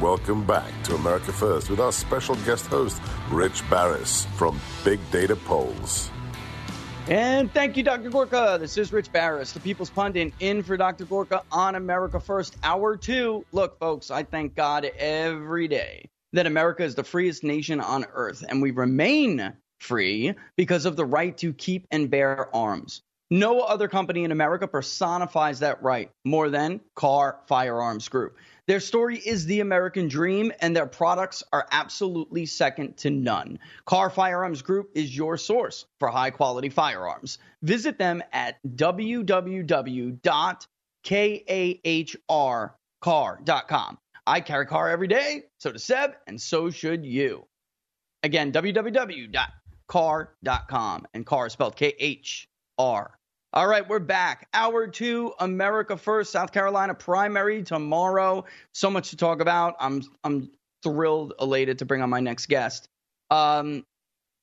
Welcome back to America First with our special guest host, Rich Baris from Big Data Polls. And thank you, Dr. Gorka. This is Rich Baris, the People's Pundit, in for Dr. Gorka on America First, Hour 2. Look, folks, I thank God every day that America is the freest nation on earth, and we remain free because of the right to keep and bear arms. No other company in America personifies that right more than Kahr Firearms Group. Their story is the American dream, and their products are absolutely second to none. Kahr Firearms Group is your source for high-quality firearms. Visit them at www.kahrcar.com. I carry Kahr every day, so does Seb, and so should you. Again, www.kahr.com, and Kahr is spelled K-H-R. All right, we're back. Hour 2, America First, South Carolina primary tomorrow. So much to talk about. I'm thrilled, elated to bring on my next guest. Now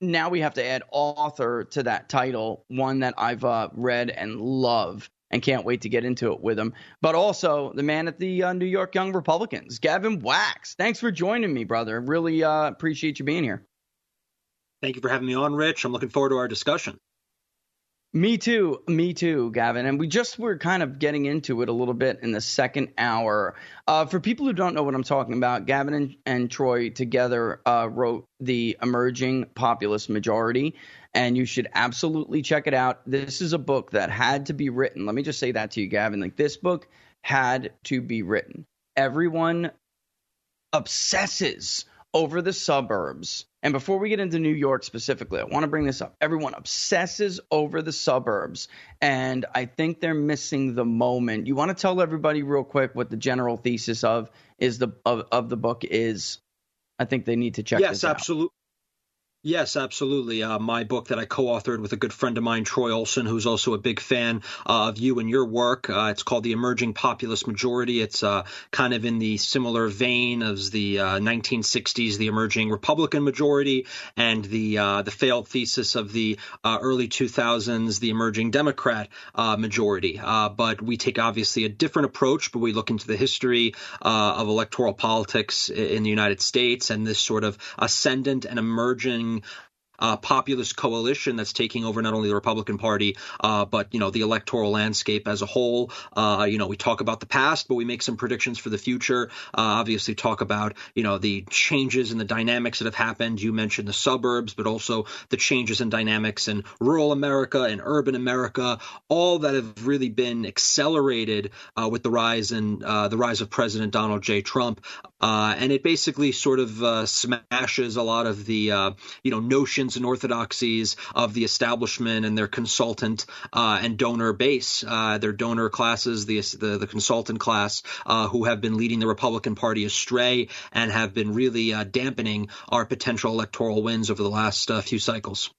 we have to add author to that title, one that I've read and love and can't wait to get into it with him. But also the man at the New York Young Republicans, Gavin Wax. Thanks for joining me, brother. Really appreciate you being here. Thank you for having me on, Rich. I'm looking forward to our discussion. Me too, Gavin. And we just were kind of getting into it a little bit in the second hour. For people who don't know what I'm talking about, Gavin and Troy together wrote The Emerging Populist Majority, and you should absolutely check it out. This is a book that had to be written. Let me just say that to you, Gavin. Like, this book had to be written. Everyone obsesses over the suburbs. And before we get into New York specifically, I want to bring this up. Everyone obsesses over the suburbs, and I think they're missing the moment. You want to tell everybody real quick what the general thesis of the book is? I think they need to check this out. Yes, absolutely. My book that I co-authored with a good friend of mine, Troy Olson, who's also a big fan of you and your work. It's called The Emerging Populist Majority. It's kind of in the similar vein as the 1960s, the emerging Republican majority, and the failed thesis of the early 2000s, the emerging Democrat majority. But we take obviously a different approach, but we look into the history of electoral politics in the United States and this sort of ascendant and emerging populist coalition that's taking over not only the Republican Party, but, you know, the electoral landscape as a whole. You know, we talk about the past, but we make some predictions for the future. Obviously talk about, you know, the changes in the dynamics that have happened. You mentioned the suburbs, but also the changes in dynamics in rural America and urban America, all that have really been accelerated with the rise of President Donald J. Trump. And it basically sort of smashes a lot of the, notions and orthodoxies of the establishment and their consultant and donor base, their donor classes, the consultant class, who have been leading the Republican Party astray and have been really dampening our potential electoral wins over the last few cycles.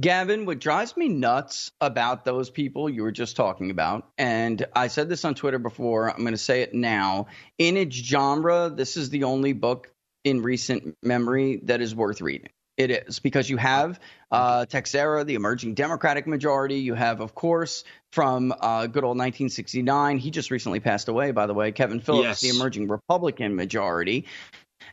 Gavin, what drives me nuts about those people you were just talking about, and I said this on Twitter before, I'm going to say it now, in its genre, this is the only book in recent memory that is worth reading. It is, because you have Teixeira, the emerging Democratic majority. You have, of course, from good old 1969, he just recently passed away, by the way, Kevin Phillips, yes, the emerging Republican majority.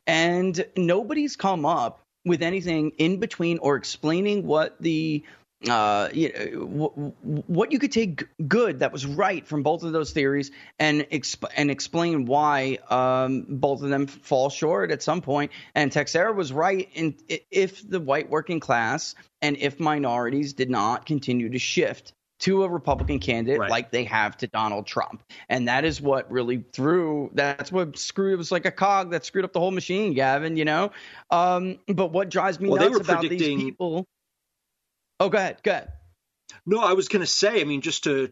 And nobody's come up with anything in between or explaining what the what you could take good that was right from both of those theories and explain why both of them fall short at some point. And Teixeira was right in if the white working class and if minorities did not continue to shift to a Republican candidate like they have to Donald Trump. And that is what really threw – that's what screwed – it was like a cog that screwed up the whole machine, Gavin, you know. But what drives me nuts about these people – oh, go ahead. No, I was going to say, I mean, just to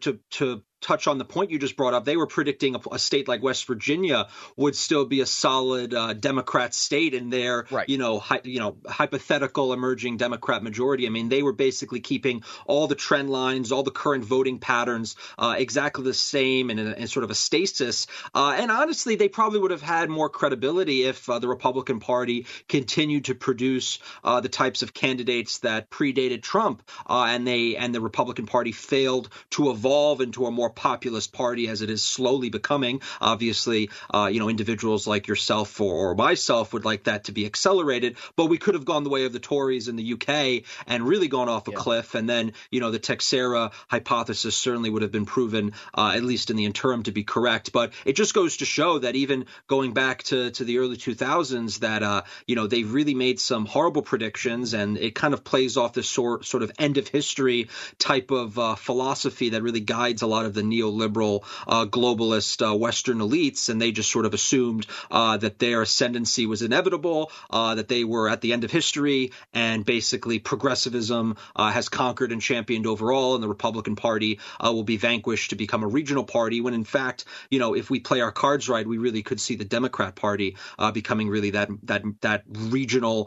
touch on the point you just brought up, they were predicting a state like West Virginia would still be a solid Democrat state in their, hypothetical emerging Democrat majority. I mean, they were basically keeping all the trend lines, all the current voting patterns exactly the same and sort of a stasis. And honestly, they probably would have had more credibility if the Republican Party continued to produce the types of candidates that predated Trump, and the Republican Party failed to evolve into a more populist party as it is slowly becoming. Obviously, individuals like yourself or myself would like that to be accelerated, but we could have gone the way of the Tories in the UK and really gone off a cliff. And then, the Teixeira hypothesis certainly would have been proven, at least in the interim, to be correct. But it just goes to show that even going back to the early 2000s, that, they've really made some horrible predictions, and it kind of plays off this sort of end of history type of philosophy that really guides a lot of the neoliberal globalist Western elites, and they just sort of assumed that their ascendancy was inevitable, that they were at the end of history, and basically progressivism has conquered and championed overall, and the Republican Party will be vanquished to become a regional party, when in fact, if we play our cards right, we really could see the Democrat Party becoming really that regional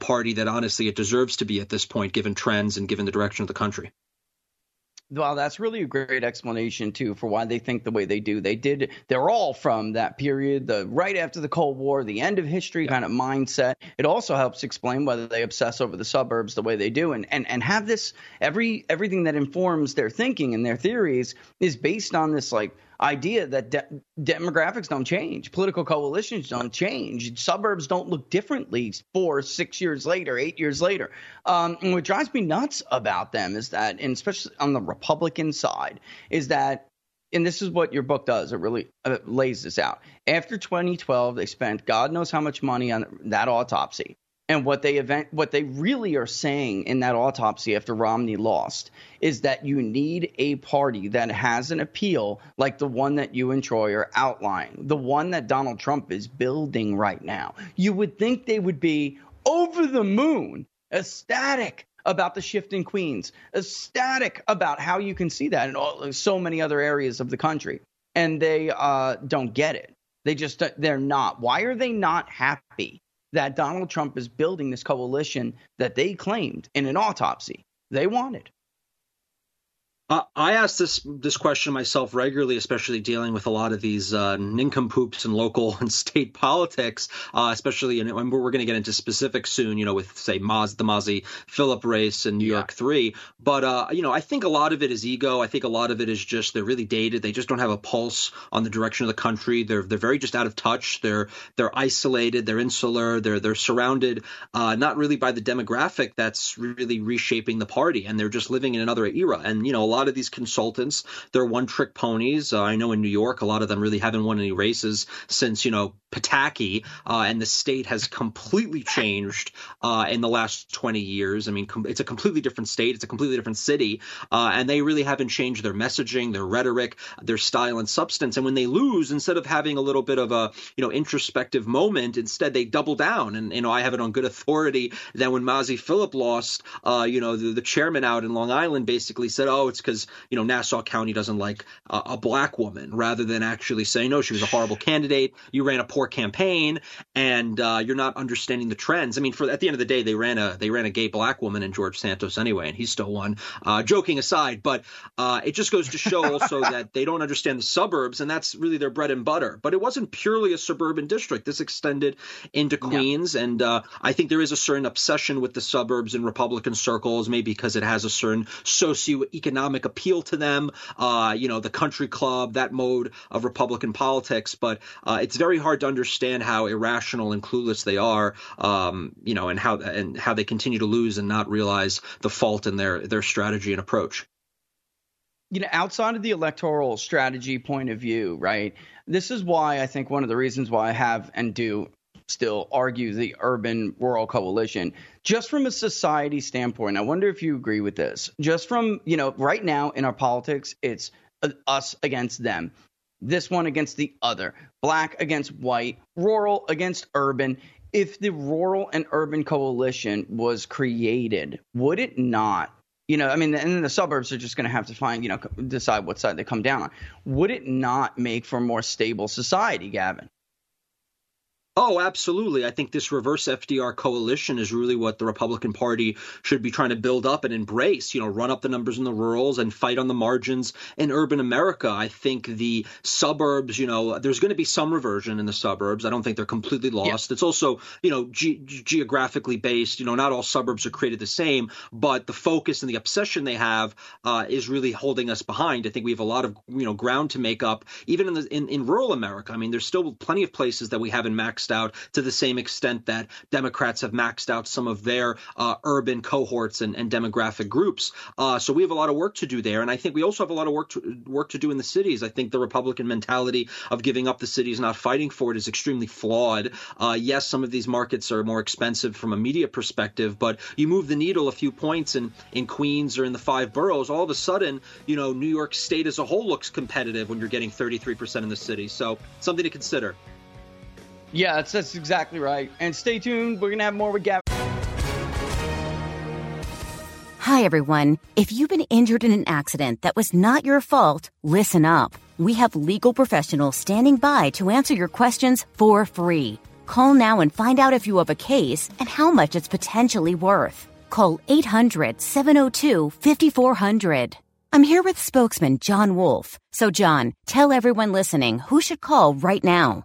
party that honestly it deserves to be at this point, given trends and given the direction of the country. Well, that's really a great explanation, too, for why they think the way they do. They're all from that period, the right after the Cold War, the end of history kind of mindset. It also helps explain why they obsess over the suburbs the way they do, and have this everything that informs their thinking and their theories is based on this idea that demographics don't change, political coalitions don't change, suburbs don't look differently 4, 6 years later, 8 years later. And what drives me nuts about them is that, and especially on the Republican side, is that, and this is what your book does, it really lays this out. After 2012, they spent God knows how much money on that autopsy. And what they really are saying in that autopsy after Romney lost is that you need a party that has an appeal like the one that you and Troy are outlining, the one that Donald Trump is building right now. You would think they would be over the moon, ecstatic about the shift in Queens, ecstatic about how you can see that in so many other areas of the country. And they don't get it. They're not. Why are they not happy that Donald Trump is building this coalition that they claimed in an autopsy they wanted? I ask this question myself regularly, especially dealing with a lot of these nincompoops in local and state politics, especially in, and we're going to get into specifics soon, with, say, the Mazi Pilip race in New York 3. But, I think a lot of it is ego. I think a lot of it is just they're really dated. They just don't have a pulse on the direction of the country. They're very just out of touch. They're isolated. They're insular. They're surrounded not really by the demographic that's really reshaping the party. And they're just living in another era. And, a lot of these consultants, they're one-trick ponies. I know in New York, a lot of them really haven't won any races since, Pataki, and the state has completely changed in the last 20 years. I mean, it's a completely different state. It's a completely different city, and they really haven't changed their messaging, their rhetoric, their style and substance. And when they lose, instead of having a little bit of a, introspective moment, instead they double down. And, I have it on good authority that when Mazi Pilip lost, the chairman out in Long Island basically said, oh, it's because, Nassau County doesn't like a black woman, rather than actually saying, no, she was a horrible candidate. You ran a poor campaign, and you're not understanding the trends. I mean, at the end of the day, they ran a gay black woman in George Santos anyway, and he still won, joking aside. But it just goes to show also that they don't understand the suburbs, and that's really their bread and butter. But it wasn't purely a suburban district. This extended into Queens, and I think there is a certain obsession with the suburbs in Republican circles, maybe because it has a certain socioeconomic appeal to them, the country club, that mode of Republican politics. But it's very hard to understand how irrational and clueless they are, and how they continue to lose and not realize the fault in their strategy and approach. Outside of the electoral strategy point of view, right? This is why I think one of the reasons why I have and do still argue the urban-rural coalition. Just from a society standpoint, I wonder if you agree with this. Just from, you know, right now in our politics, it's us against them. This one against the other. Black against white. Rural against urban. If the rural and urban coalition was created, would it not? You know, I mean, and the suburbs are just going to have to find, you know, decide what side they come down on. Would it not make for a more stable society, Gavin? Oh, absolutely. I think this reverse FDR coalition is really what the Republican Party should be trying to build up and embrace, you know, run up the numbers in the rurals and fight on the margins in urban America. I think the suburbs, you know, there's going to be some reversion in the suburbs. I don't think they're completely lost. Yeah. It's also, you know, geographically based. You know, not all suburbs are created the same, but the focus and the obsession they have is really holding us behind. I think we have a lot of, you know, ground to make up, even in rural America. I mean, there's still plenty of places that we haven't maxed out to the same extent that Democrats have maxed out some of their urban cohorts and demographic groups. So we have a lot of work to do there. And I think we also have a lot of work to do in the cities. I think the Republican mentality of giving up the cities, not fighting for it, is extremely flawed. Yes, some of these markets are more expensive from a media perspective, but you move the needle a few points in Queens or in the five boroughs, all of a sudden, you know, New York State as a whole looks competitive when you're getting 33% in the city. So something to consider. Yeah, that's exactly right. And stay tuned. We're going to have more with Gavin. Hi, everyone. If you've been injured in an accident that was not your fault, listen up. We have legal professionals standing by to answer your questions for free. Call now and find out if you have a case and how much it's potentially worth. Call 800-702-5400. I'm here with spokesman John Wolf. So, John, tell everyone listening who should call right now.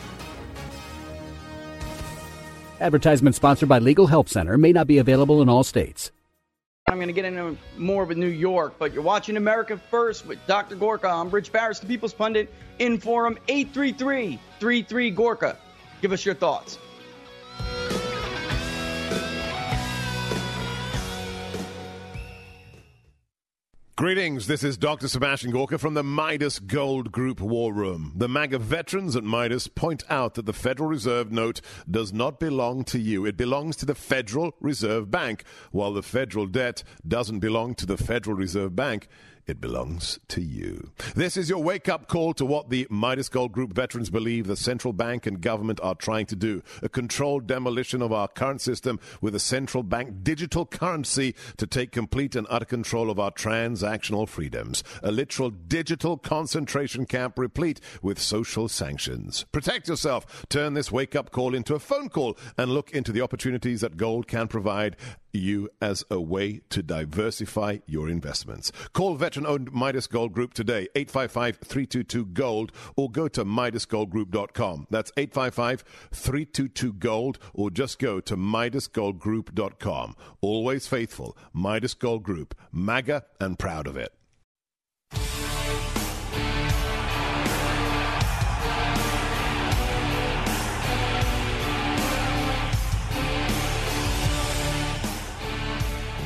Advertisement sponsored by Legal Help Center. May not be available in all states. I'm going to get into more with New York, but you're watching America First with Dr. Gorka. I'm Rich Baris, the People's Pundit, in Forum 833-33-GORKA. Give us your thoughts. Greetings, this is Dr. Sebastian Gorka from the Midas Gold Group War Room. The MAGA veterans at Midas point out that the Federal Reserve note does not belong to you. It belongs to the Federal Reserve Bank. While the federal debt doesn't belong to the Federal Reserve Bank, it belongs to you. This is your wake-up call to what the Midas Gold Group veterans believe the central bank and government are trying to do, a controlled demolition of our current system with a central bank digital currency to take complete and utter control of our transactional freedoms, a literal digital concentration camp replete with social sanctions. Protect yourself. Turn this wake-up call into a phone call and look into the opportunities that gold can provide you as a way to diversify your investments. Call veteran-owned Midas Gold Group today, 855-322-GOLD, or go to MidasGoldGroup.com. That's 855-322-GOLD, or just go to MidasGoldGroup.com. Always faithful, Midas Gold Group, MAGA, and proud of it.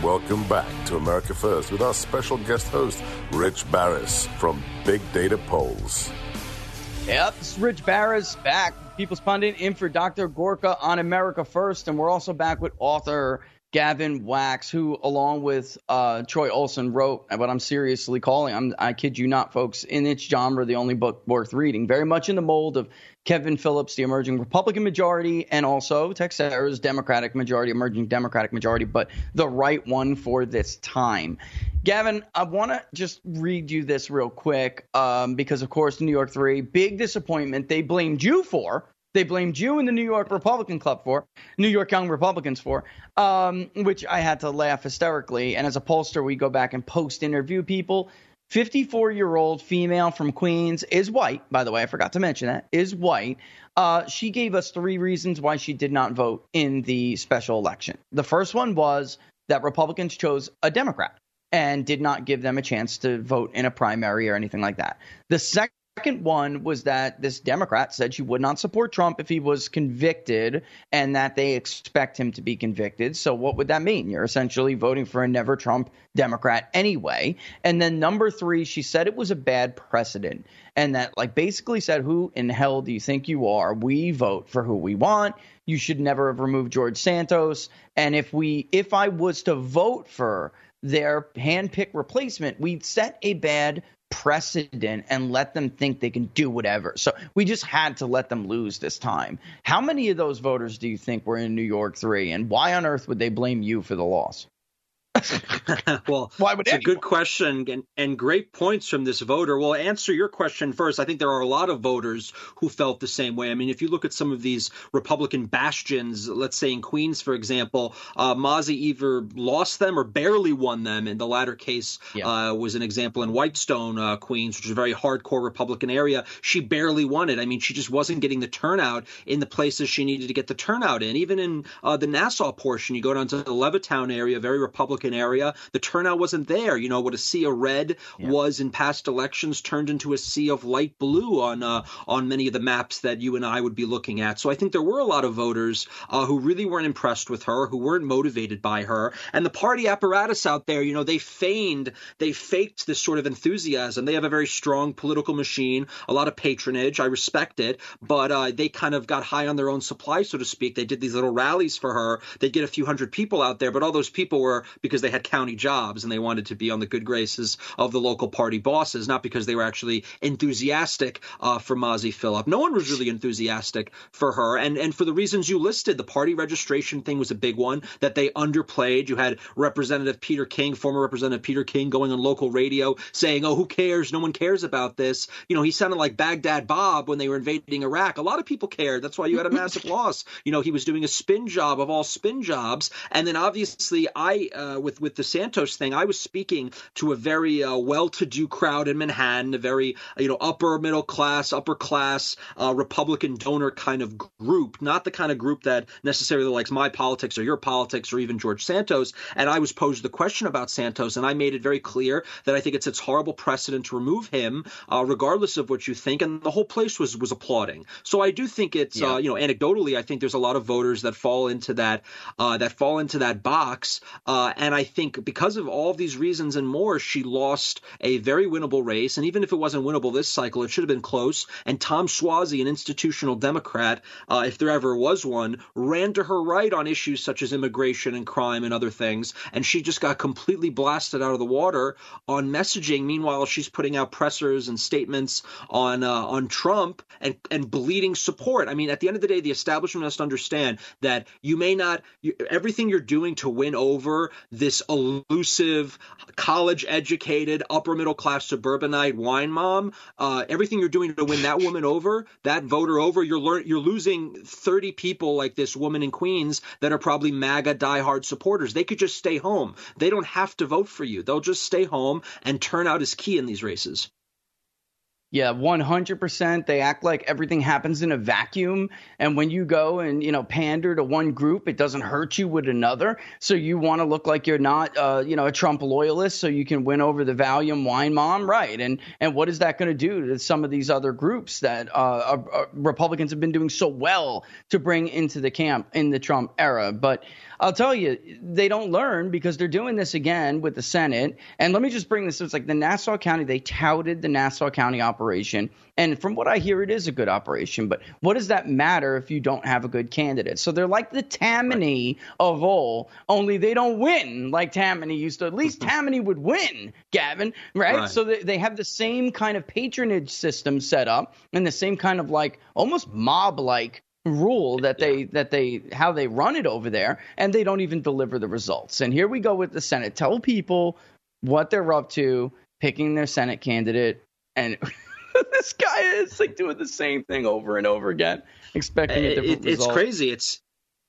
Welcome back to America First with our special guest host, Rich Baris from Big Data Polls. Yep, it's Rich Baris back, People's Pundit, in for Dr. Gorka on America First. And we're also back with author Gavin Wax, who, along with Troy Olson, wrote what I'm seriously calling, I kid you not, folks, in its genre, the only book worth reading, very much in the mold of Kevin Phillips, The Emerging Republican Majority, and also Teixeira's Democratic Majority, Emerging Democratic Majority, but the right one for this time. Gavin, I want to just read you this real quick because, of course, New York 3, big disappointment. They blamed you for. They blamed you and the New York Republican Club for, New York Young Republicans for, which I had to laugh hysterically. And as a pollster, we go back and post-interview people. 54-year-old female from Queens is white. By the way, I forgot to mention that, is white. She gave us three reasons why she did not vote in the special election. The first one was that Republicans chose a Democrat and did not give them a chance to vote in a primary or anything like that. The second one was that this Democrat said she would not support Trump if he was convicted, and that they expect him to be convicted. So what would that mean? You're essentially voting for a never Trump Democrat anyway. And then number three, she said it was a bad precedent, and that like basically said, who in hell do you think you are? We vote for who we want. You should never have removed George Santos. And if I was to vote for their handpicked replacement, we'd set a bad precedent and let them think they can do whatever. So we just had to let them lose this time. How many of those voters do you think were in New York 3, and why on earth would they blame you for the loss? Well, it's a good question and great points from this voter. Well, answer your question first. I think there are a lot of voters who felt the same way. I mean, if you look at some of these Republican bastions, let's say in Queens, for example, Mazi either lost them or barely won them. In the latter case, was an example in Whitestone, Queens, which is a very hardcore Republican area. She barely won it. I mean, she just wasn't getting the turnout in the places she needed to get the turnout in. Even in the Nassau portion, you go down to the Levittown area, very Republican area, the turnout wasn't there. You know, what a sea of red was in past elections turned into a sea of light blue on many of the maps that you and I would be looking at. So I think there were a lot of voters who really weren't impressed with her, who weren't motivated by her. And the party apparatus out there, you know, they faked this sort of enthusiasm. They have a very strong political machine, a lot of patronage. I respect it, but they kind of got high on their own supply, so to speak. They did these little rallies for her. They'd get a few hundred people out there, but all those people were because they had county jobs and they wanted to be on the good graces of the local party bosses, not because they were actually enthusiastic for Mazi Pilip. No one was really enthusiastic for her. And for the reasons you listed, the party registration thing was a big one that they underplayed. You had Representative Peter King, former Representative Peter King, going on local radio saying, oh, who cares? No one cares about this. You know, he sounded like Baghdad Bob when they were invading Iraq. A lot of people cared. That's why you had a massive loss. You know, he was doing a spin job of all spin jobs. And then obviously with the Santos thing, I was speaking to a very well-to-do crowd in Manhattan, a very, you know, upper class Republican donor kind of group, not the kind of group that necessarily likes my politics or your politics or even George Santos. And I was posed the question about Santos, and I made it very clear that I think it sets horrible precedent to remove him, regardless of what you think. And the whole place was applauding. So I do think it's you know, anecdotally, I think there's a lot of voters that fall into that box. And I think because of all of these reasons and more, she lost a very winnable race. And even if it wasn't winnable this cycle, it should have been close. And Tom Suozzi, an institutional Democrat, if there ever was one, ran to her right on issues such as immigration and crime and other things. And she just got completely blasted out of the water on messaging. Meanwhile, she's putting out pressers and statements on Trump and bleeding support. I mean, at the end of the day, the establishment must understand that you may not – everything you're doing to win over – this elusive, college-educated, upper-middle-class suburbanite wine mom, everything you're doing to win that woman over, that voter over, you're losing 30 people like this woman in Queens that are probably MAGA diehard supporters. They could just stay home. They don't have to vote for you. They'll just stay home, and turnout is key in these races. Yeah, 100%. They act like everything happens in a vacuum. And when you go and, you know, pander to one group, it doesn't hurt you with another. So you want to look like you're not, you know, a Trump loyalist so you can win over the Valium wine mom. Right. And what is that going to do to some of these other groups that Republicans have been doing so well to bring into the camp in the Trump era? But I'll tell you, they don't learn because they're doing this again with the Senate. And let me just bring this up. It's like the Nassau County. They touted the Nassau County operation. And from what I hear, it is a good operation. But what does that matter if you don't have a good candidate? So they're like the Tammany of old, only they don't win like Tammany used to. At least Tammany would win, Gavin, right? So they have the same kind of patronage system set up and the same kind of like almost mob-like rule that they run it over there, and they don't even deliver the results. And here we go with the Senate. Tell people what they're up to, picking their Senate candidate, and this guy is like doing the same thing over and over again, expecting a different result. It's crazy. It's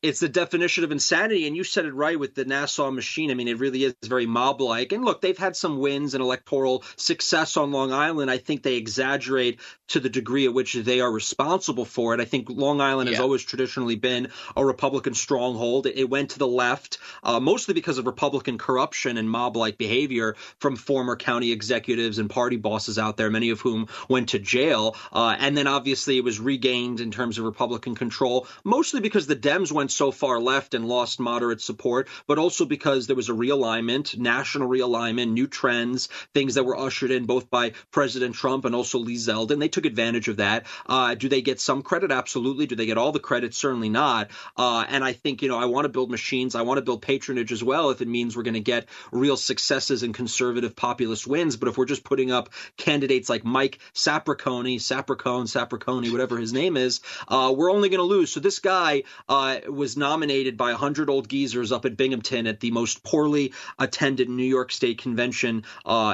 It's the definition of insanity, and you said it right with the Nassau machine. I mean, it really is very mob-like. And look, they've had some wins and electoral success on Long Island. I think they exaggerate to the degree at which they are responsible for it. I think Long Island has always traditionally been a Republican stronghold. It went to the left, mostly because of Republican corruption and mob-like behavior from former county executives and party bosses out there, many of whom went to jail. And then obviously it was regained in terms of Republican control, mostly because the Dems went so far left and lost moderate support, but also because there was a realignment, national realignment, new trends, things that were ushered in both by President Trump and also Lee Zeldin. They took advantage of that. Do they get some credit? Absolutely. Do they get all the credit? Certainly not. And I think, you know, I want to build machines. I want to build patronage as well if it means we're going to get real successes and conservative populist wins. But if we're just putting up candidates like Mike Sapricone, whatever his name is, we're only going to lose. So this guy was nominated by 100 old geezers up at Binghamton at the most poorly attended New York State convention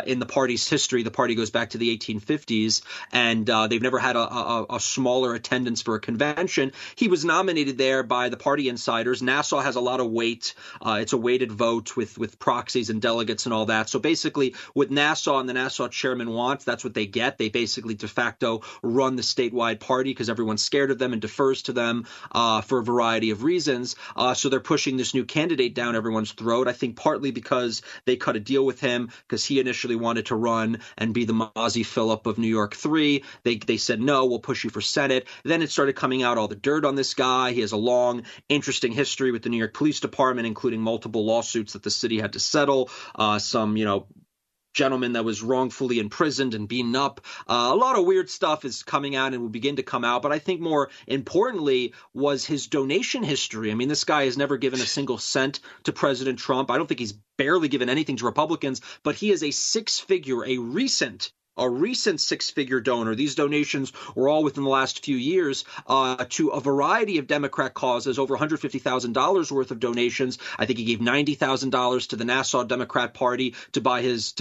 in the party's history. The party goes back to the 1850s, and they've never had a smaller attendance for a convention. He was nominated there by the party insiders. Nassau has a lot of weight. It's a weighted vote with proxies and delegates and all that. So basically what Nassau and the Nassau chairman wants, that's what they get. They basically de facto run the statewide party because everyone's scared of them and defers to them for a variety of reasons. So they're pushing this new candidate down everyone's throat, I think partly because they cut a deal with him because he initially wanted to run and be the Mazi Pilip of New York 3. They said, no, we'll push you for Senate. Then it started coming out all the dirt on this guy. He has a long, interesting history with the New York Police Department, including multiple lawsuits that the city had to settle, some, you know, gentleman that was wrongfully imprisoned and beaten up. A lot of weird stuff is coming out and will begin to come out. But I think more importantly was his donation history. I mean, this guy has never given a single cent to President Trump. I don't think he's barely given anything to Republicans, but he is a six-figure, a recent six-figure donor. These donations were all within the last few years to a variety of Democrat causes, over $150,000 worth of donations. I think he gave $90,000 to the Nassau Democrat Party to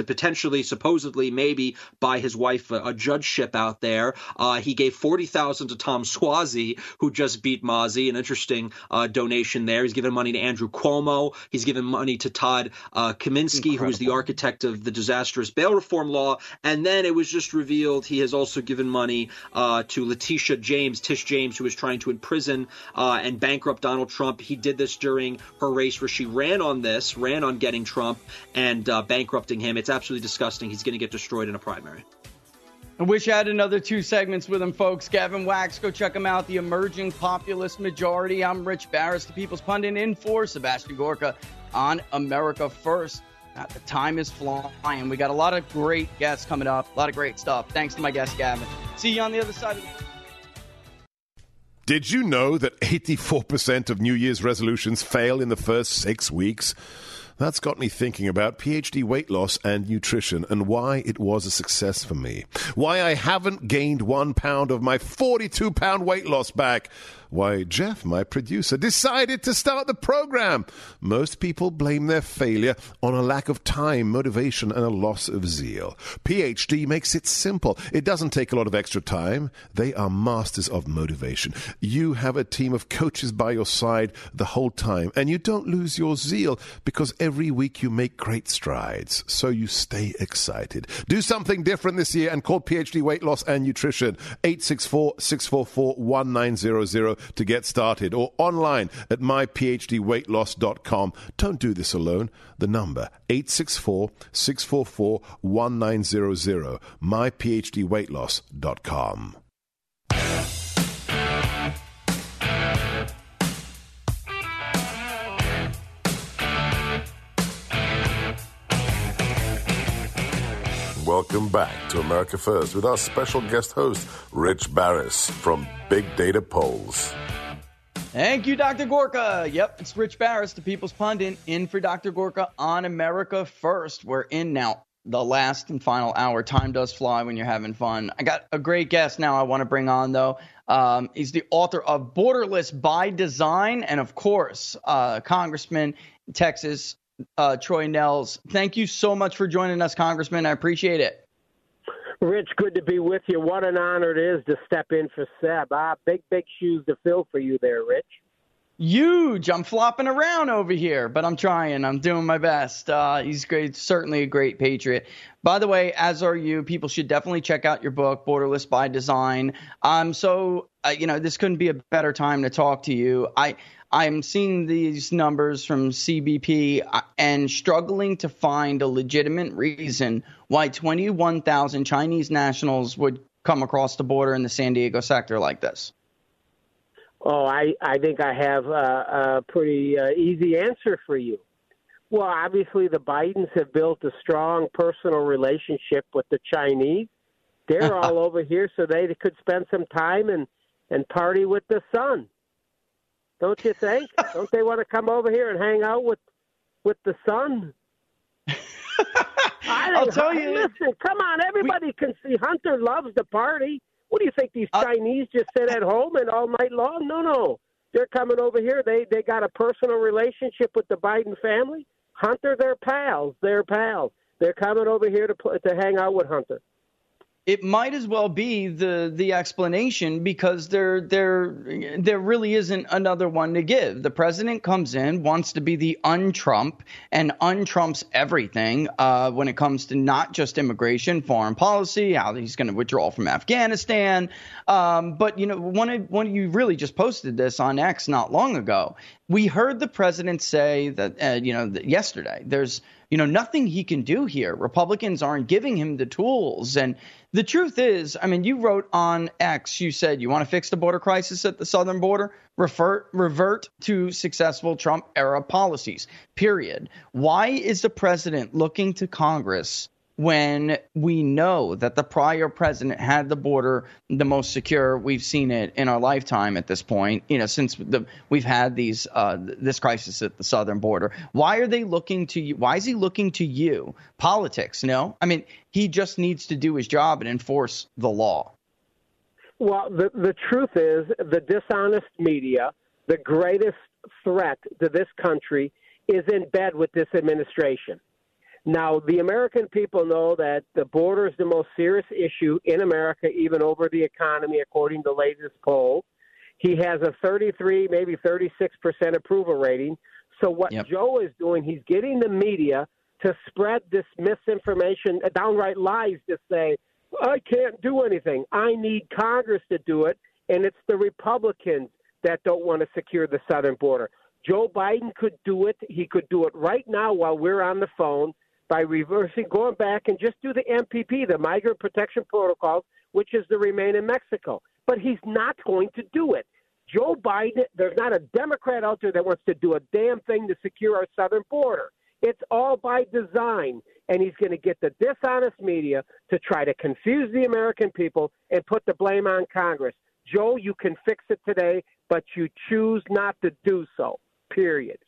potentially, supposedly, maybe buy his wife a judgeship out there. He gave $40,000 to Tom Suozzi, who just beat Mazi, an interesting donation there. He's given money to Andrew Cuomo. He's given money to Todd Kaminsky, who is the architect of the disastrous bail reform law. And then it was just revealed he has also given money to Letitia James, Tish James, who was trying to imprison and bankrupt Donald Trump. He did this during her race where she ran on getting Trump and bankrupting him. It's absolutely disgusting. He's going to get destroyed in a primary. I wish I had another two segments with him, folks. Gavin Wax, go check him out. The Emerging Populist Majority. I'm Rich Baris, the People's Pundit, in for Sebastian Gorka on America First. The time is flying. We got a lot of great guests coming up, a lot of great stuff. Thanks to my guest, Gavin. See you on the other side of the... Did you know that 84% of New Year's resolutions fail in the first 6 weeks? That's got me thinking about PhD Weight Loss and Nutrition and why it was a success for me. Why I haven't gained 1 pound of my 42-pound weight loss back. Why Jeff, my producer, decided to start the program. Most people blame their failure on a lack of time, motivation, and a loss of zeal. PhD makes it simple. It doesn't take a lot of extra time. They are masters of motivation. You have a team of coaches by your side the whole time, and you don't lose your zeal because every week you make great strides, so you stay excited. Do something different this year and call PhD Weight Loss and Nutrition 864-644-1900 to get started, or online at myphdweightloss.com. Don't do this alone. The number 864-644-1900, myphdweightloss.com. Welcome back to America First with our special guest host, Rich Baris from Big Data Polls. Thank you, Dr. Gorka. Yep, it's Rich Baris, the People's Pundit, in for Dr. Gorka on America First. We're in now the last and final hour. Time does fly when you're having fun. I got a great guest now I want to bring on, though. He's the author of Borderless by Design and, of course, Congressman in Texas, Troy Nehls. Thank you so much for joining us, Congressman. I appreciate it. Rich, good to be with you. What an honor it is to step in for Seb. Big shoes to fill for you there, Rich. huge. I'm flopping around over here, but I'm trying. I'm doing my best. He's great. Certainly a great patriot. By the way, as are you. People should definitely check out your book, Borderless by Design. This couldn't be a better time to talk to you. I'm seeing these numbers from CBP and struggling to find a legitimate reason why 21,000 Chinese nationals would come across the border in the San Diego sector like this. Oh, I think I have a pretty easy answer for you. Well, obviously, the Bidens have built a strong personal relationship with the Chinese. They're all over here so they could spend some time and party with the sun. Don't you think? Don't they want to come over here and hang out with the sun? I'll tell you. Listen, come on. Everybody can see Hunter loves the party. What do you think? These Chinese just sit at home and all night long? No. They're coming over here. They got a personal relationship with the Biden family. Hunter, they're pals. They're coming over here to hang out with Hunter. It might as well be the explanation, because there really isn't another one to give. The president comes in, wants to be the un-Trump, and un-Trumps everything when it comes to not just immigration, foreign policy, how he's going to withdraw from Afghanistan. But when you really just posted this on X not long ago, we heard the president say that yesterday there's nothing he can do here. Republicans aren't giving him the tools. And the truth is, I mean, you wrote on X, you said you want to fix the border crisis at the southern border, revert to successful Trump era policies, period. Why is the president looking to Congress when we know that the prior president had the border the most secure we've seen it in our lifetime at this point, since we've had these this crisis at the southern border? Why are they looking to you? Why is he looking to you? Politics? No, I mean, he just needs to do his job and enforce the law. Well, the truth is, the dishonest media, the greatest threat to this country, is in bed with this administration. Now, the American people know that the border is the most serious issue in America, even over the economy, according to the latest poll. He has a 33, maybe 36% approval rating. So what Joe is doing, he's getting the media to spread this misinformation, downright lies, to say, I can't do anything. I need Congress to do it. And it's the Republicans that don't want to secure the southern border. Joe Biden could do it. He could do it right now while we're on the phone, by going back and just do the MPP, the Migrant Protection Protocol, which is to remain in Mexico. But he's not going to do it. Joe Biden, there's not a Democrat out there that wants to do a damn thing to secure our southern border. It's all by design. And he's going to get the dishonest media to try to confuse the American people and put the blame on Congress. Joe, you can fix it today, but you choose not to do so, period.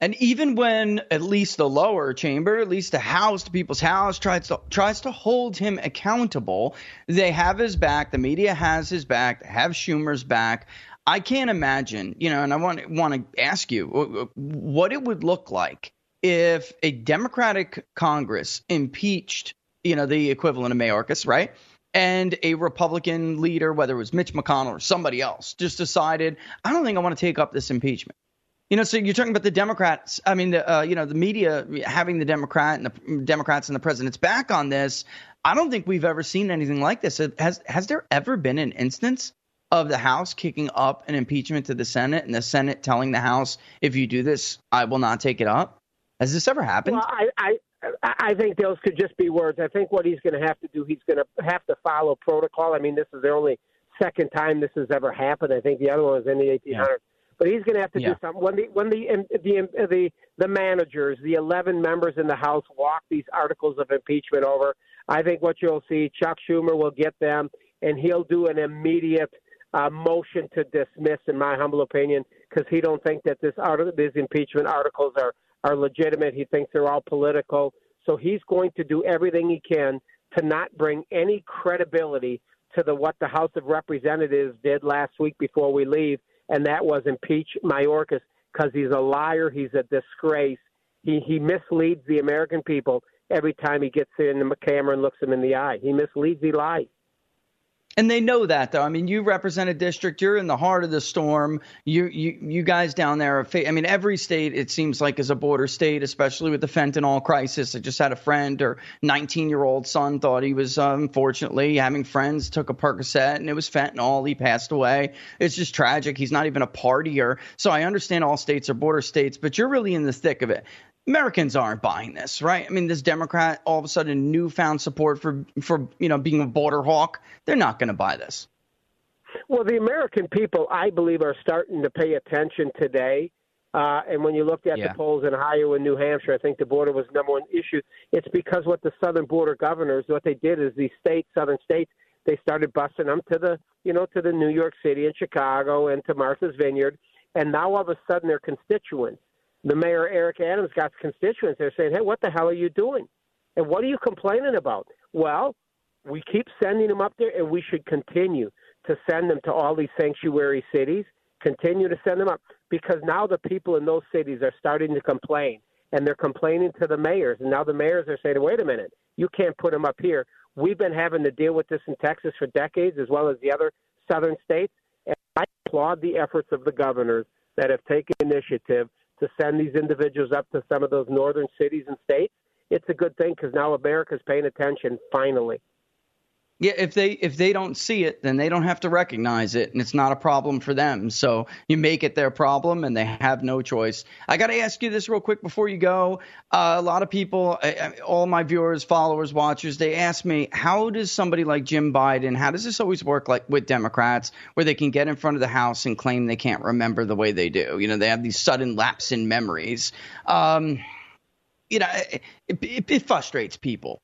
And even when at least the lower chamber, at least the House, the People's House, tries to hold him accountable, they have his back. The media has his back. They have Schumer's back. I can't imagine, and I want to ask you what it would look like if a Democratic Congress impeached, the equivalent of Mayorkas, right? And a Republican leader, whether it was Mitch McConnell or somebody else, just decided, I don't think I want to take up this impeachment. So you're talking about the Democrats. I mean, the media having the Democrats and the president's back on this. I don't think we've ever seen anything like this. Has there ever been an instance of the House kicking up an impeachment to the Senate and the Senate telling the House, if you do this, I will not take it up? Has this ever happened? Well, I think those could just be words. I think what he's going to have to do, he's going to have to follow protocol. I mean, this is the only second time this has ever happened. I think the other one was in the 1800s. Yeah. But he's going to have to do something. When the managers, the 11 members in the House, walk these articles of impeachment over, I think what you'll see, Chuck Schumer will get them, and he'll do an immediate motion to dismiss, in my humble opinion, because he don't think that these impeachment articles are legitimate. He thinks they're all political. So he's going to do everything he can to not bring any credibility to what the House of Representatives did last week before we leave, and that was impeach Mayorkas, because he's a liar. He's a disgrace. He misleads the American people every time he gets in the camera and looks them in the eye. He misleads, he lies. And they know that, though. I mean, you represent a district. You're in the heart of the storm. You guys down there are – I mean, every state, it seems like, is a border state, especially with the fentanyl crisis. I just had a friend, or 19-year-old son, thought he was, unfortunately, having friends, took a Percocet, and it was fentanyl. He passed away. It's just tragic. He's not even a partier. So I understand all states are border states, but you're really in the thick of it. Americans aren't buying this, right? I mean, this Democrat all of a sudden newfound support for being a border hawk. They're not going to buy this. Well, the American people, I believe, are starting to pay attention today. And when you looked at the polls in Ohio and New Hampshire, I think the border was number one issue. It's because what the southern border governors, what they did is these states, southern states, they started busting them to the New York City and Chicago and to Martha's Vineyard. And now all of a sudden they're constituents. The mayor, Eric Adams, got constituents. They're saying, hey, what the hell are you doing? And what are you complaining about? Well, we keep sending them up there, and we should continue to send them to all these sanctuary cities, continue to send them up, because now the people in those cities are starting to complain, and they're complaining to the mayors. And now the mayors are saying, wait a minute, you can't put them up here. We've been having to deal with this in Texas for decades, as well as the other southern states. And I applaud the efforts of the governors that have taken initiative to send these individuals up to some of those northern cities and states. It's a good thing because now America's paying attention finally. Yeah, if they don't see it, then they don't have to recognize it, and it's not a problem for them. So you make it their problem, and they have no choice. I got to ask you this real quick before you go. A lot of people, all my viewers, followers, watchers, they ask me, how does somebody like Jim Biden, how does this always work like with Democrats where they can get in front of the House and claim they can't remember the way they do? You know, they have these sudden lapse in memories. It frustrates people.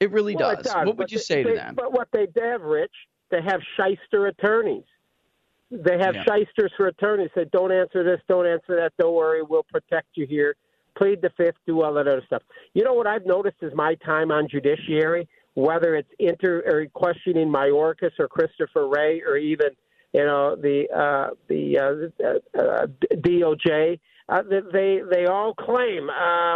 It really does. It does. What would you say to them? But what they have, Rich, they have shyster attorneys. They have shysters for attorneys that don't answer this, don't answer that, don't worry, we'll protect you here, plead the fifth, do all that other stuff. You know what I've noticed is my time on judiciary, whether it's questioning Mayorkas or Christopher Wray or even DOJ. They all claim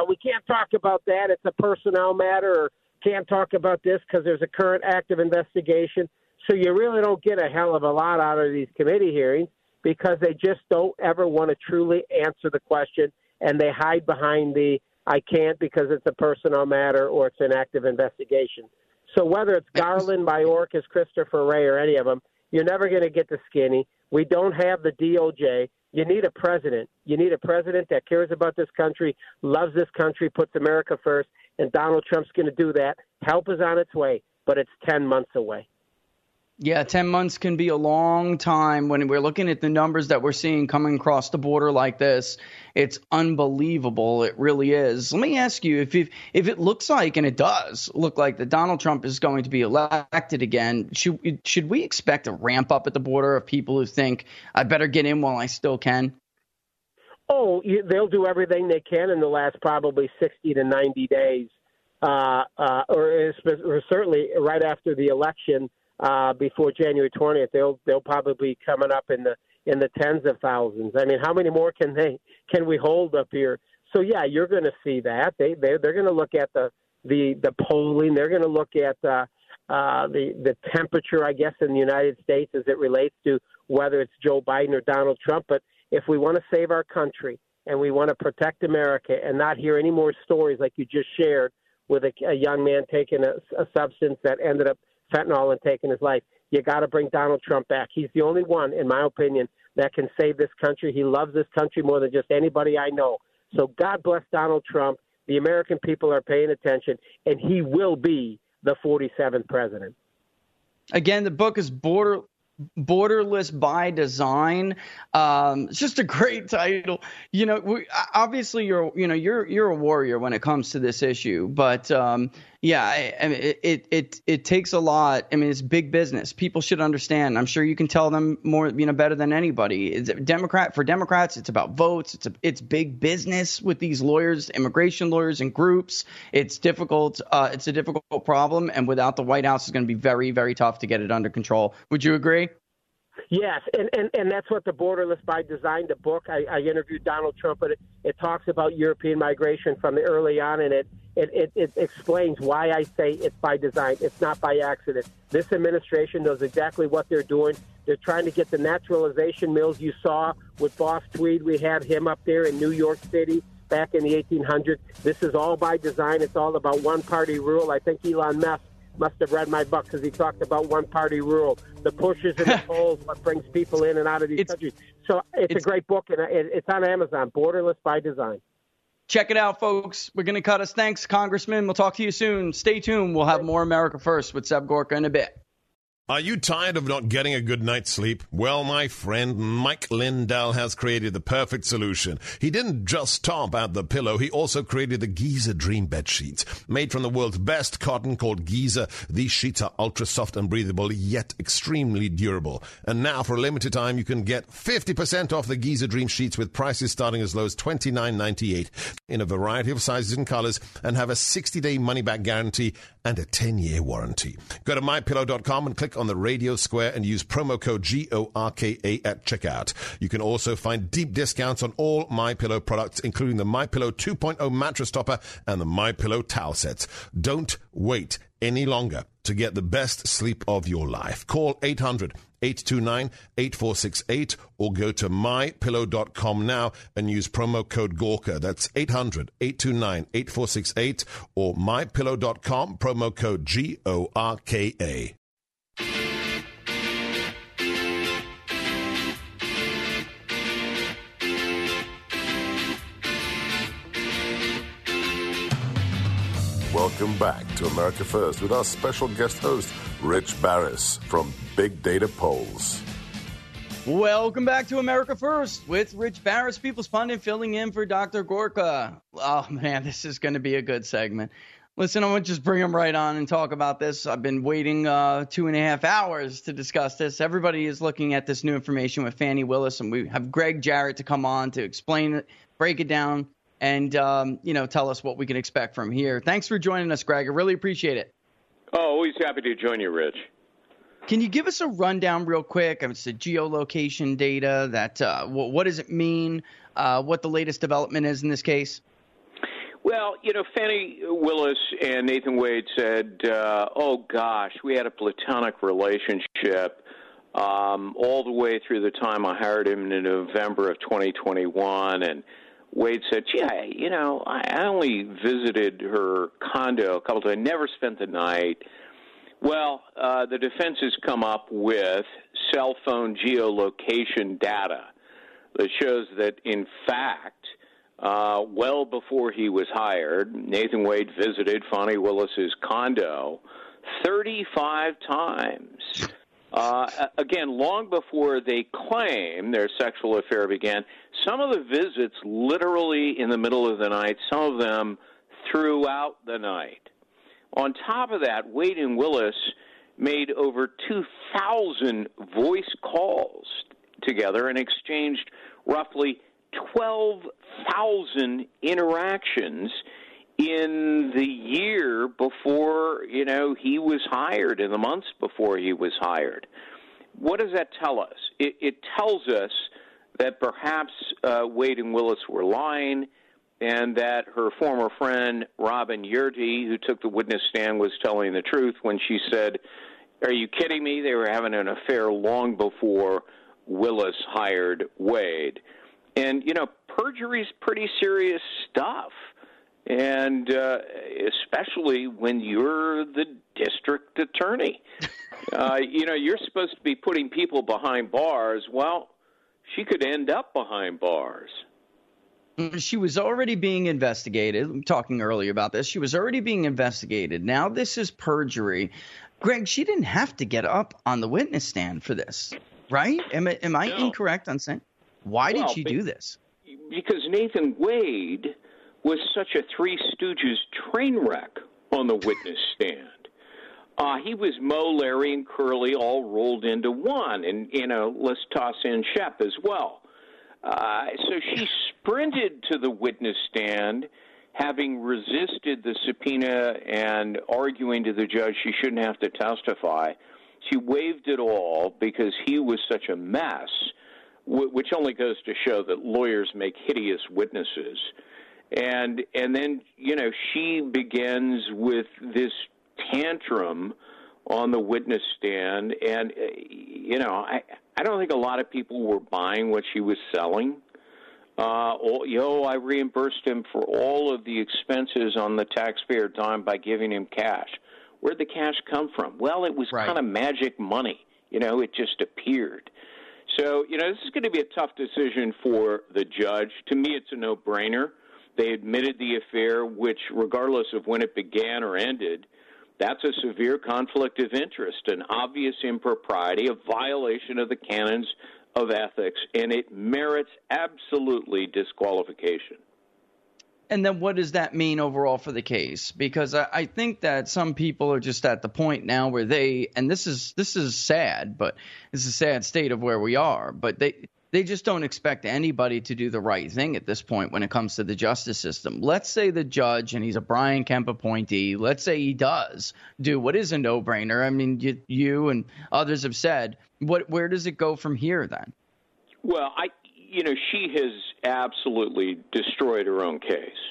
we can't talk about that. It's a personnel matter. Or can't talk about this because there's a current active investigation. So you really don't get a hell of a lot out of these committee hearings because they just don't ever want to truly answer the question, and they hide behind the I can't because it's a personnel matter or it's an active investigation. So whether it's Garland, Mayorkas, Christopher Wray, or any of them, you're never going to get the skinny. We don't have the DOJ. You need a president. You need a president that cares about this country, loves this country, puts America first, and Donald Trump's going to do that. Help is on its way, but it's 10 months away. Yeah, 10 months can be a long time when we're looking at the numbers that we're seeing coming across the border like this. It's unbelievable. It really is. Let me ask you, if it looks like, and it does look like, that Donald Trump is going to be elected again, should we expect a ramp up at the border of people who think, I better get in while I still can? Oh, they'll do everything they can in the last probably 60 to 90 days, or certainly right after the election. Before January 20th, they'll probably be coming up in the tens of thousands. I mean, how many more can we hold up here? So yeah, you're going to see that they're going to look at the polling. They're going to look at the temperature, I guess, in the United States as it relates to whether it's Joe Biden or Donald Trump. But if we want to save our country and we want to protect America and not hear any more stories like you just shared with a young man taking a substance that ended up fentanyl and taking his life, you got to bring Donald Trump back. He's the only one, in my opinion, that can save this country. He loves this country more than just anybody I know. So God bless Donald Trump. The American people are paying attention, and he will be the 47th president. Again, the book is Borderless by Design. It's just a great title. You know, obviously you're a warrior when it comes to this issue, but it takes a lot. I mean, it's big business. People should understand. I'm sure you can tell them more, better than anybody. For Democrats, it's about votes. It's big business with these lawyers, immigration lawyers and groups. It's difficult. It's a difficult problem. And without the White House, it's going to be very, very tough to get it under control. Would you agree? Yes, and that's what the Borderless by Design, the book, I interviewed Donald Trump, but it talks about European migration from the early on in it, it explains why I say it's by design. It's not by accident. This administration knows exactly what they're doing. They're trying to get the naturalization mills you saw with Boss Tweed. We had him up there in New York City back in the 1800s. This is all by design. It's all about one-party rule. I think Elon Musk must have read my book because he talked about one-party rule, the pushes and the pulls, what brings people in and out of these countries. So it's a great book, and it's on Amazon, Borderless by Design. Check it out, folks. We're going to cut us. Thanks, Congressman. We'll talk to you soon. Stay tuned. We'll have more America First with Seb Gorka in a bit. Are you tired of not getting a good night's sleep? Well, my friend Mike Lindell has created the perfect solution. He didn't just top out the pillow. He also created the Giza Dream Bed Sheets. Made from the world's best cotton called Giza, these sheets are ultra soft and breathable, yet extremely durable. And now, for a limited time, you can get 50% off the Giza Dream Sheets with prices starting as low as $29.98 in a variety of sizes and colors, and have a 60-day money-back guarantee and a 10-year warranty. Go to MyPillow.com and click on the radio square and use promo code GORKA at checkout. You can also find deep discounts on all MyPillow products, including the MyPillow 2.0 mattress topper and the MyPillow towel sets. Don't wait any longer to get the best sleep of your life. Call 800-829-8468 or go to mypillow.com now and use promo code Gorka. That's 800-829-8468 or mypillow.com, promo code GORKA. Welcome back to America First with our special guest host, Rich Baris from Big Data Polls. Welcome back to America First with Rich Baris, People's Pundit, filling in for Dr. Gorka. Oh, man, this is going to be a good segment. Listen, I'm going to just bring him right on and talk about this. I've been waiting 2.5 hours to discuss this. Everybody is looking at this new information with Fani Willis, and we have Gregg Jarrett to come on to explain it, break it down, and, tell us what we can expect from here. Thanks for joining us, Greg. I really appreciate it. Oh, always happy to join you, Rich. Can you give us a rundown real quick? It's the geolocation data. What does it mean? What the latest development is in this case? Well, Fani Willis and Nathan Wade said, we had a platonic relationship all the way through the time I hired him in November of 2021, and Wade said, I only visited her condo a couple times. I never spent the night. Well, the defense has come up with cell phone geolocation data that shows that, in fact, well before he was hired, Nathan Wade visited Fani Willis's condo 35 times. Again, long before they claim their sexual affair began, some of the visits literally in the middle of the night, some of them throughout the night. On top of that, Wade and Willis made over 2,000 voice calls together and exchanged roughly 12,000 interactions in the year before, he was hired, in the months before he was hired. What does that tell us? It tells us that perhaps Wade and Willis were lying, and that her former friend, Robin Yeartie, who took the witness stand, was telling the truth when she said, "Are you kidding me? They were having an affair long before Willis hired Wade." And, perjury's pretty serious stuff. And especially when you're the district attorney. You're supposed to be putting people behind bars. Well, she could end up behind bars. She was already being investigated. I'm talking earlier about this. She was already being investigated. Now this is perjury. Greg, she didn't have to get up on the witness stand for this, right? Am I incorrect on saying why did she do this? Because Nathan Wade was such a Three Stooges train wreck on the witness stand. He was Mo, Larry, and Curly all rolled into one, and, let's toss in Shep as well. So she sprinted to the witness stand, having resisted the subpoena and arguing to the judge she shouldn't have to testify. She waived it all because he was such a mess, which only goes to show that lawyers make hideous witnesses. And then, you know, she begins with this tantrum on the witness stand. And, you know, I don't think a lot of people were buying what she was selling. I reimbursed him for all of the expenses on the taxpayer dime by giving him cash. Where'd the cash come from? Well, it was kind of magic money. You know, it just appeared. So, you know, this is going to be a tough decision for the judge. To me, it's a no-brainer. They admitted the affair, which, regardless of when it began or ended, that's a severe conflict of interest, an obvious impropriety, a violation of the canons of ethics, and it merits absolutely disqualification. And then what does that mean overall for the case? Because I think that some people are just at the point now where they – and this is sad, but this is a sad state of where we are. But they just don't expect anybody to do the right thing at this point when it comes to the justice system. Let's say the judge – and he's a Brian Kemp appointee. Let's say he does do what is a no-brainer. I mean, you and others have said. Where does it go from here then? Well, you know, she has absolutely destroyed her own case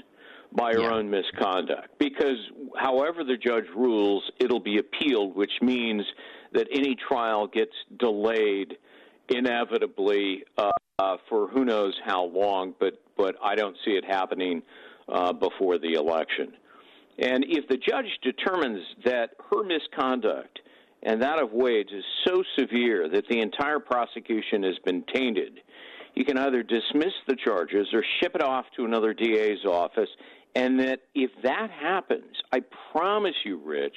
by her own misconduct, because however the judge rules, it'll be appealed, which means that any trial gets delayed inevitably for who knows how long, but I don't see it happening before the election. And if the judge determines that her misconduct and that of Wade is so severe that the entire prosecution has been tainted, you can either dismiss the charges or ship it off to another DA's office. And that if that happens, I promise you, Rich,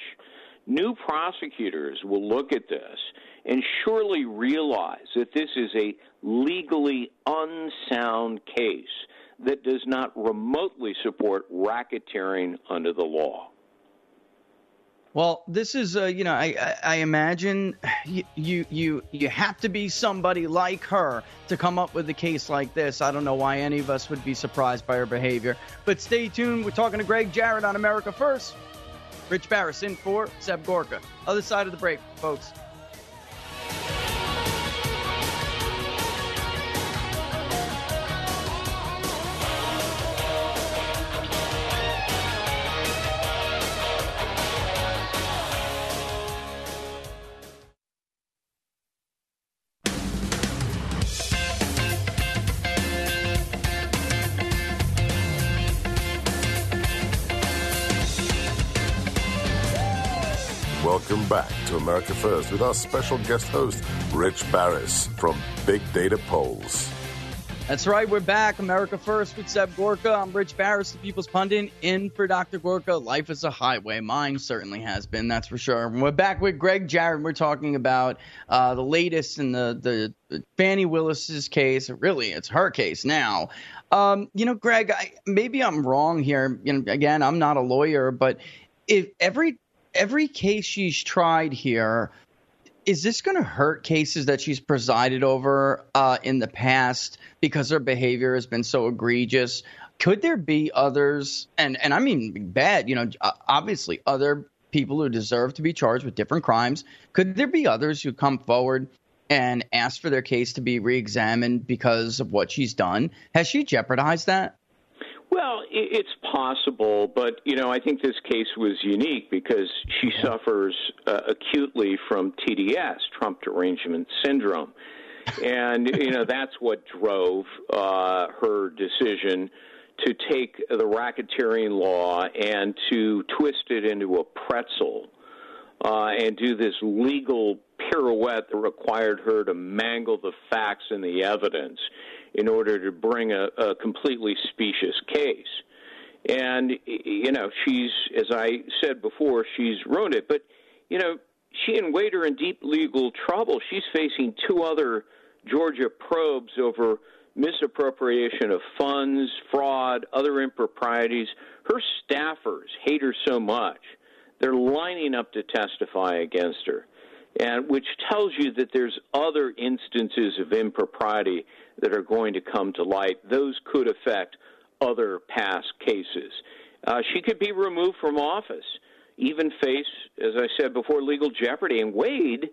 new prosecutors will look at this and surely realize that this is a legally unsound case that does not remotely support racketeering under the law. Well, this is, you know, I imagine you have to be somebody like her to come up with a case like this. I don't know why any of us would be surprised by her behavior. But stay tuned. We're talking to Gregg Jarrett on America First. Rich Baris in for Seb Gorka. Other side of the break, folks. Welcome back to America First with our special guest host, Rich Baris from Big Data Polls. That's right. We're back. America First with Seb Gorka. I'm Rich Baris, the People's Pundit, in for Dr. Gorka. Life is a highway. Mine certainly has been, that's for sure. And we're back with Gregg Jarrett. We're talking about the latest in the Fani Willis's case. Really, it's her case now. You know, Gregg, maybe I'm wrong here. You know, again, I'm not a lawyer, but if every case she's tried here, is this going to hurt cases that she's presided over in the past because her behavior has been so egregious? Could there be others, and I mean bad, you know, obviously other people who deserve to be charged with different crimes, could there be others who come forward and ask for their case to be reexamined because of what she's done? Has she jeopardized that? Well, it's possible, but, you know, I think this case was unique because she suffers acutely from TDS, Trump Derangement Syndrome. And, you know, that's what drove her decision to take the racketeering law and to twist it into a pretzel and do this legal pirouette that required her to mangle the facts and the evidence in order to bring a completely specious case. And, you know, she's, as I said before, she's ruined it. But, you know, she and Wade are in deep legal trouble. She's facing two other Georgia probes over misappropriation of funds, fraud, other improprieties. Her staffers hate her so much, they're lining up to testify against her, and which tells you that there's other instances of impropriety that are going to come to light. Those could affect other past cases. She could be removed from office, even face, as I said before, legal jeopardy. And Wade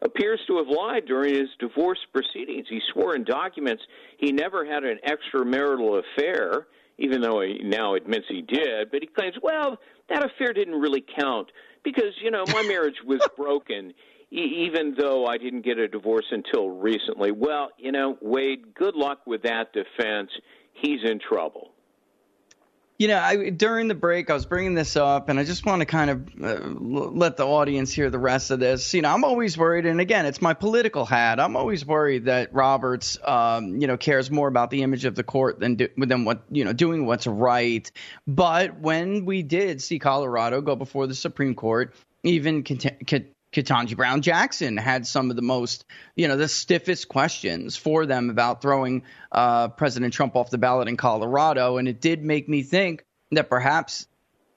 appears to have lied during his divorce proceedings. He swore in documents he never had an extramarital affair. even though he now admits he did. But he claims, well, that affair didn't really count because, you know, my marriage was broken, even though I didn't get a divorce until recently. Well, you know, Wade, good luck with that defense. He's in trouble. You know, during the break, I was bringing this up, and I just want to kind of let the audience hear the rest of this. You know, I'm always worried, and again, it's my political hat. I'm always worried that Roberts, you know, cares more about the image of the court than what, you know, doing what's right. But when we did see Colorado go before the Supreme Court, even Ketanji Brown Jackson had some of the most, you know, the stiffest questions for them about throwing President Trump off the ballot in Colorado. And it did make me think that perhaps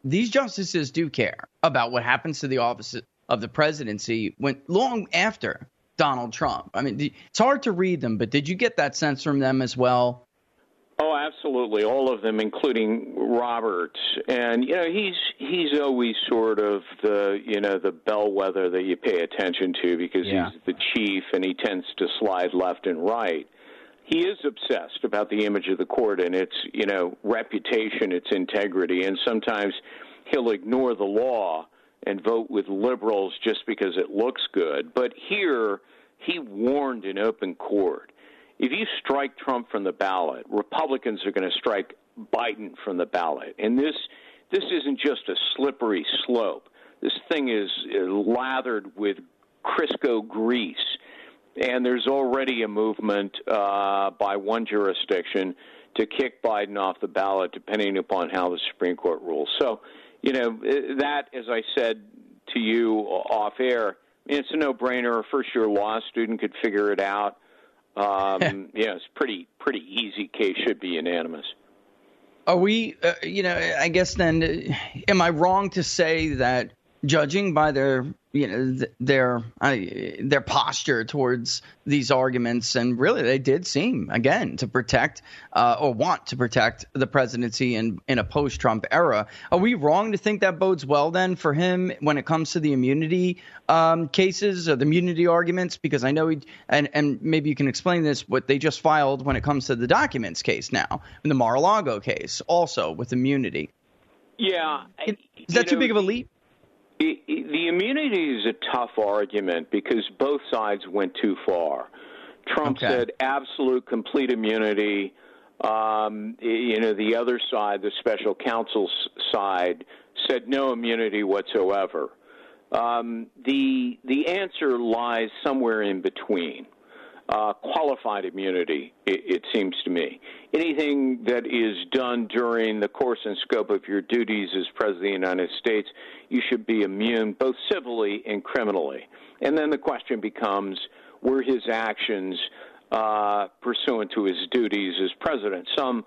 these justices do care about what happens to the office of the presidency when long after Donald Trump. I mean, it's hard to read them, but did you get that sense from them as well? Oh, absolutely. All of them, including Roberts. And, you know, he's always sort of the, you know, the bellwether that you pay attention to because he's the chief and he tends to slide left and right. He is obsessed about the image of the court and its, you know, reputation, its integrity. And sometimes he'll ignore the law and vote with liberals just because it looks good. But here he warned in open court. If you strike Trump from the ballot, Republicans are going to strike Biden from the ballot. And this isn't just a slippery slope. This thing is lathered with Crisco grease. And there's already a movement by one jurisdiction to kick Biden off the ballot, depending upon how the Supreme Court rules. So, you know, that, as I said to you off air, it's a no-brainer. A first-year law student could figure it out. Yeah, it's pretty easy case, should be unanimous. Are we, you know, I guess then, am I wrong to say that judging by their, you know, their posture towards these arguments, and really they did seem, again, to protect or want to protect the presidency in a post-Trump era. Are we wrong to think that bodes well then for him when it comes to the immunity cases or the immunity arguments? Because I know and maybe you can explain this, what they just filed when it comes to the documents case now, in the Mar-a-Lago case also with immunity. Yeah. Is that too big of a leap? The immunity is a tough argument because both sides went too far. Trump said absolute, complete immunity. You know, the other side, the special counsel's side, said no immunity whatsoever. The answer lies somewhere in between. Qualified immunity, it seems to me. Anything that is done during the course and scope of your duties as President of the United States, you should be immune both civilly and criminally. And then the question becomes, were his actions pursuant to his duties as president? Some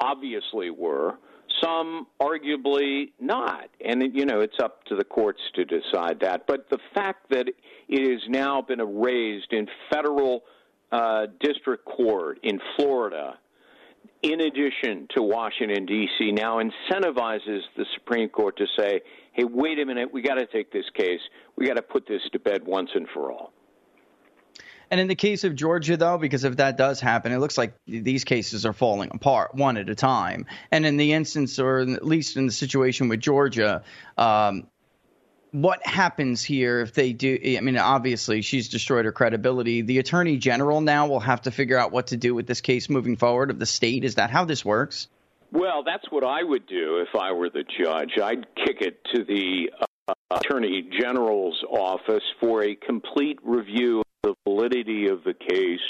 obviously were, some arguably not. And, you know, it's up to the courts to decide that. But the fact that it has now been raised in federal district court in Florida, in addition to Washington, D.C., now incentivizes the Supreme Court to say, hey, wait a minute, we got to take this case. We got to put this to bed once and for all. And in the case of Georgia, though, because if that does happen, it looks like these cases are falling apart one at a time. And in the instance, or at least in the situation with Georgia, what happens here if they do? I mean, obviously, she's destroyed her credibility. The attorney general now will have to figure out what to do with this case moving forward of the state. Is that how this works? Well, that's what I would do if I were the judge. I'd kick it to the attorney general's office for a complete review the validity of the case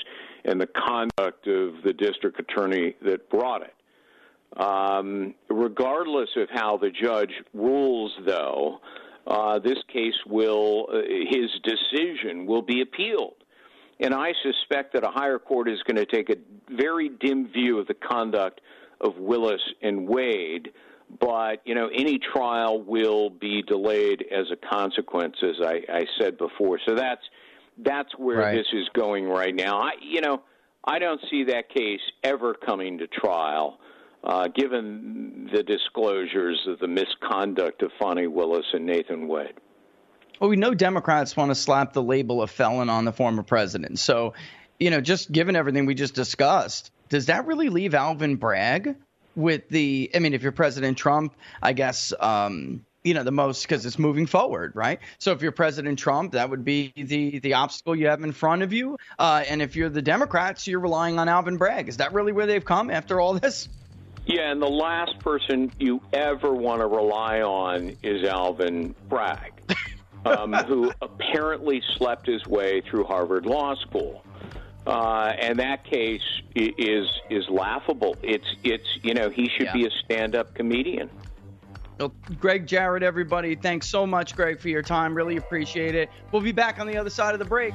and the conduct of the district attorney that brought it. Regardless of how the judge rules, though, this case will, his decision will be appealed. And I suspect that a higher court is going to take a very dim view of the conduct of Willis and Wade, but, you know, any trial will be delayed as a consequence, as I said before. So that's where this is going right now. I don't see that case ever coming to trial, given the disclosures of the misconduct of Fani Willis and Nathan Wade. Well, we know Democrats want to slap the label of felon on the former president. So, you know, just given everything we just discussed, does that really leave Alvin Bragg with the, I mean, if you're President Trump, I guess, you know, the most, because it's moving forward, right? So if you're President Trump, that would be the obstacle you have in front of you. And if you're the Democrats, you're relying on Alvin Bragg. Is that really where they've come after all this? Yeah, and the last person you ever want to rely on is Alvin Bragg, who apparently slept his way through Harvard Law School. And that case is laughable. It's you know, he should be a stand-up comedian. Well, Gregg Jarrett, everybody, thanks so much, Gregg, for your time. Really appreciate it. We'll be back on the other side of the break.